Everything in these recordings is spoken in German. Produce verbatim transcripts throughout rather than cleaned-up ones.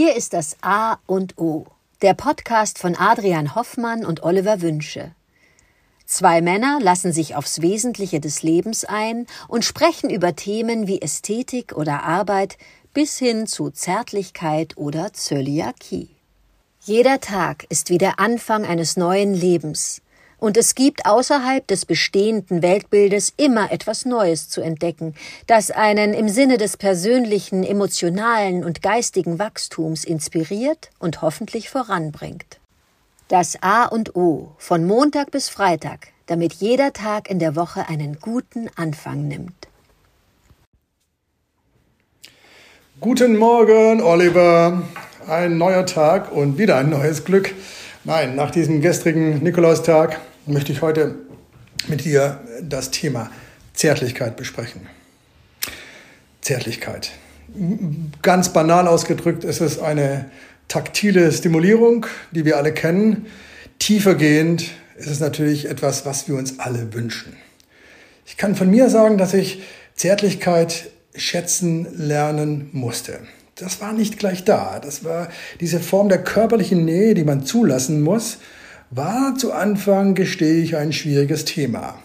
Hier ist das A und O, der Podcast von Adrian Hoffmann und Oliver Wünsche. Zwei Männer lassen sich aufs Wesentliche des Lebens ein und sprechen über Themen wie Ästhetik oder Arbeit bis hin zu Zärtlichkeit oder Zöliakie. Jeder Tag ist wie der Anfang eines neuen Lebens. Und es gibt außerhalb des bestehenden Weltbildes immer etwas Neues zu entdecken, das einen im Sinne des persönlichen, emotionalen und geistigen Wachstums inspiriert und hoffentlich voranbringt. Das A und O von Montag bis Freitag, damit jeder Tag in der Woche einen guten Anfang nimmt. Guten Morgen, Oliver. Ein neuer Tag und wieder ein neues Glück. Nein, nach diesem gestrigen Nikolaustag möchte ich heute mit dir das Thema Zärtlichkeit besprechen. Zärtlichkeit. Ganz banal ausgedrückt ist es eine taktile Stimulierung, die wir alle kennen. Tiefergehend ist es natürlich etwas, was wir uns alle wünschen. Ich kann von mir sagen, dass ich Zärtlichkeit schätzen lernen musste. Das war nicht gleich da. Das war diese Form der körperlichen Nähe, die man zulassen muss, war zu Anfang, gestehe ich, ein schwieriges Thema.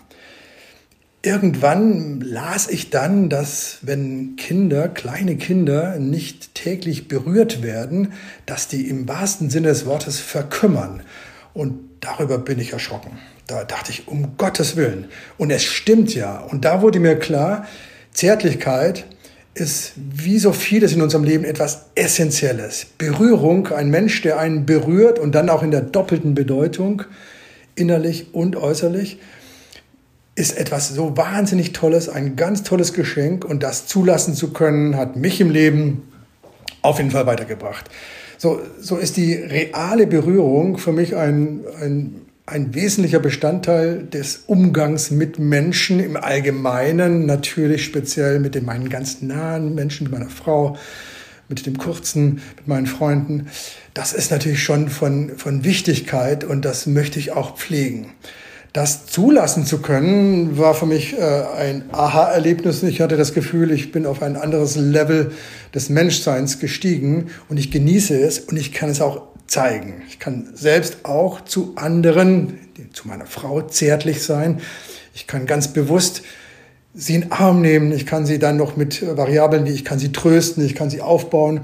Irgendwann las ich dann, dass wenn Kinder, kleine Kinder, nicht täglich berührt werden, dass die im wahrsten Sinne des Wortes verkümmern. Und darüber bin ich erschrocken. Da dachte ich, um Gottes Willen. Und es stimmt ja. Und da wurde mir klar, Zärtlichkeit ist wie so vieles in unserem Leben etwas Essentielles. Berührung, ein Mensch, der einen berührt und dann auch in der doppelten Bedeutung, innerlich und äußerlich, ist etwas so wahnsinnig Tolles, ein ganz tolles Geschenk. Und das zulassen zu können, hat mich im Leben auf jeden Fall weitergebracht. So, so ist die reale Berührung für mich ein, ein, ein wesentlicher Bestandteil des Umgangs mit Menschen im Allgemeinen, natürlich speziell mit den, meinen ganz nahen Menschen, mit meiner Frau, mit dem Kurzen, mit meinen Freunden. Das ist natürlich schon von, von Wichtigkeit und das möchte ich auch pflegen. Das zulassen zu können, war für mich äh, ein Aha-Erlebnis. Ich hatte das Gefühl, ich bin auf ein anderes Level des Menschseins gestiegen und ich genieße es und ich kann es auch zeigen. Ich kann selbst auch zu anderen, zu meiner Frau, zärtlich sein. Ich kann ganz bewusst sie in den Arm nehmen. Ich kann sie dann noch mit Variablen, die ich kann sie trösten, ich kann sie aufbauen.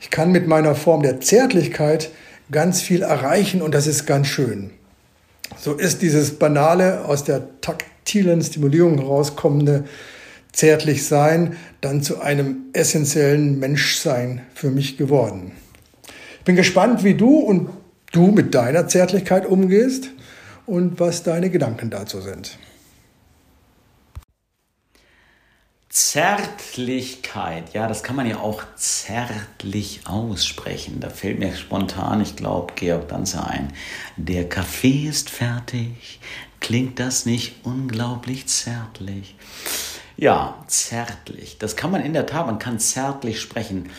Ich kann mit meiner Form der Zärtlichkeit ganz viel erreichen und das ist ganz schön. So ist dieses banale, aus der taktilen Stimulierung herauskommende Zärtlichsein dann zu einem essentiellen Menschsein für mich geworden. Ich bin gespannt, wie du und du mit deiner Zärtlichkeit umgehst und was deine Gedanken dazu sind. Zärtlichkeit, ja, das kann man ja auch zärtlich aussprechen. Da fällt mir spontan, ich glaube, Georg Danzer ein. Der Kaffee ist fertig, klingt das nicht unglaublich zärtlich? Ja, zärtlich, das kann man in der Tat, man kann zärtlich sprechen.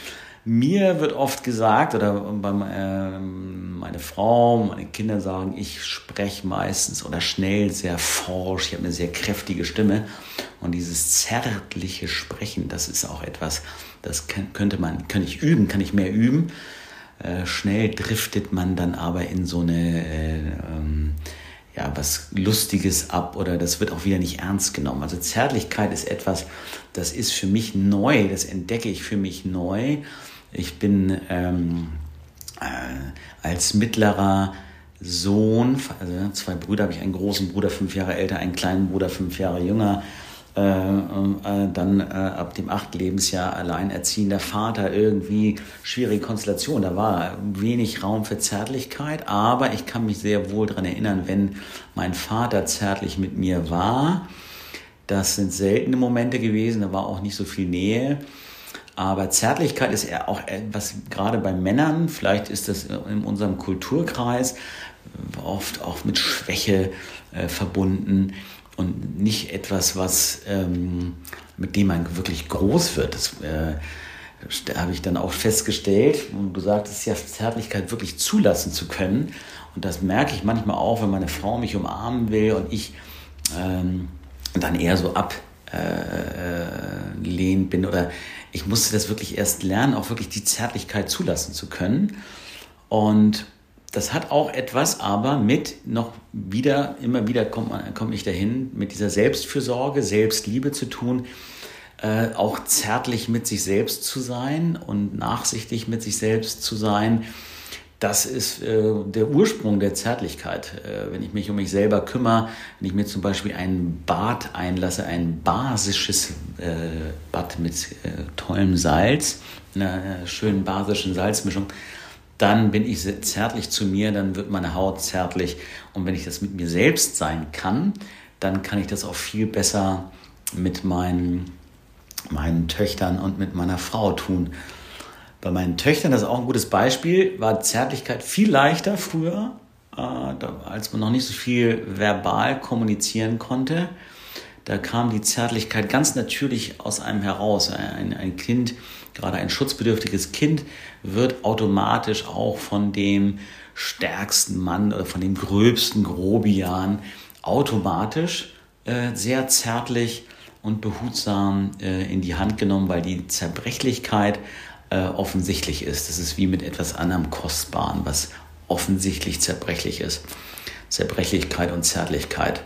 Mir wird oft gesagt, oder beim, äh, meine Frau, meine Kinder sagen, ich spreche meistens oder schnell, sehr forsch, ich habe eine sehr kräftige Stimme. Und dieses zärtliche Sprechen, das ist auch etwas, das könnte man, kann ich üben, kann ich mehr üben. Äh, schnell driftet man dann aber in so eine, äh, ähm, ja, was Lustiges ab oder das wird auch wieder nicht ernst genommen. Also Zärtlichkeit ist etwas, das ist für mich neu, das entdecke ich für mich neu. Ich bin ähm, äh, als mittlerer Sohn, also zwei Brüder habe ich, einen großen Bruder, fünf Jahre älter, einen kleinen Bruder, fünf Jahre jünger, äh, äh, dann äh, ab dem achten Lebensjahr alleinerziehender Vater, irgendwie schwierige Konstellation. Da war wenig Raum für Zärtlichkeit, aber ich kann mich sehr wohl daran erinnern, wenn mein Vater zärtlich mit mir war. Das sind seltene Momente gewesen, da war auch nicht so viel Nähe. Aber Zärtlichkeit ist ja auch etwas, gerade bei Männern, vielleicht ist das in unserem Kulturkreis oft auch mit Schwäche äh, verbunden und nicht etwas, was, ähm, mit dem man wirklich groß wird. Das äh, habe ich dann auch festgestellt. Und du sagtest ja, Zärtlichkeit wirklich zulassen zu können. Und das merke ich manchmal auch, wenn meine Frau mich umarmen will und ich ähm, dann eher so ab. Äh, lehnt bin oder ich musste das wirklich erst lernen, auch wirklich die Zärtlichkeit zulassen zu können. Und das hat auch etwas, aber mit noch wieder, immer wieder komme komm ich dahin, mit dieser Selbstfürsorge, Selbstliebe zu tun, äh, auch zärtlich mit sich selbst zu sein und nachsichtig mit sich selbst zu sein. Das ist äh, der Ursprung der Zärtlichkeit. Äh, wenn ich mich um mich selber kümmere, wenn ich mir zum Beispiel einen Bad einlasse, ein basisches äh, Bad mit äh, tollem Salz, einer schönen basischen Salzmischung, dann bin ich zärtlich zu mir, dann wird meine Haut zärtlich. Und wenn ich das mit mir selbst sein kann, dann kann ich das auch viel besser mit meinen, meinen Töchtern und mit meiner Frau tun. Bei meinen Töchtern, das ist auch ein gutes Beispiel, war Zärtlichkeit viel leichter früher, äh, als man noch nicht so viel verbal kommunizieren konnte. Da kam die Zärtlichkeit ganz natürlich aus einem heraus. Ein, ein Kind, gerade ein schutzbedürftiges Kind, wird automatisch auch von dem stärksten Mann oder von dem gröbsten Grobian automatisch äh, sehr zärtlich und behutsam äh, in die Hand genommen, weil die Zerbrechlichkeit offensichtlich ist. Das ist wie mit etwas anderem Kostbaren, was offensichtlich zerbrechlich ist. Zerbrechlichkeit und Zärtlichkeit,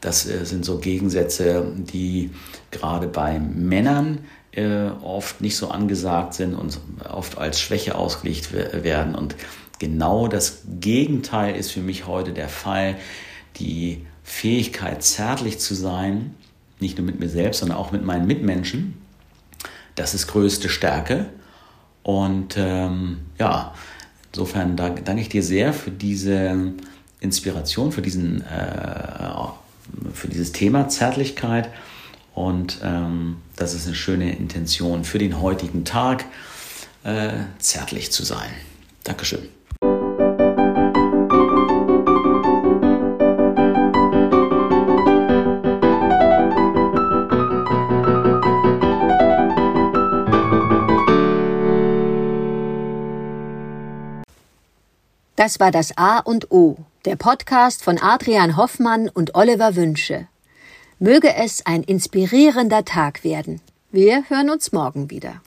das sind so Gegensätze, die gerade bei Männern äh, oft nicht so angesagt sind und oft als Schwäche ausgelegt werden. Und genau das Gegenteil ist für mich heute der Fall. Die Fähigkeit, zärtlich zu sein, nicht nur mit mir selbst, sondern auch mit meinen Mitmenschen, das ist größte Stärke. Und ähm, ja, insofern danke ich dir sehr für diese Inspiration, für, diesen, äh, für dieses Thema Zärtlichkeit. Und ähm, das ist eine schöne Intention für den heutigen Tag, äh, zärtlich zu sein. Dankeschön. Das war das A und O, der Podcast von Adrian Hoffmann und Oliver Wünsche. Möge es ein inspirierender Tag werden. Wir hören uns morgen wieder.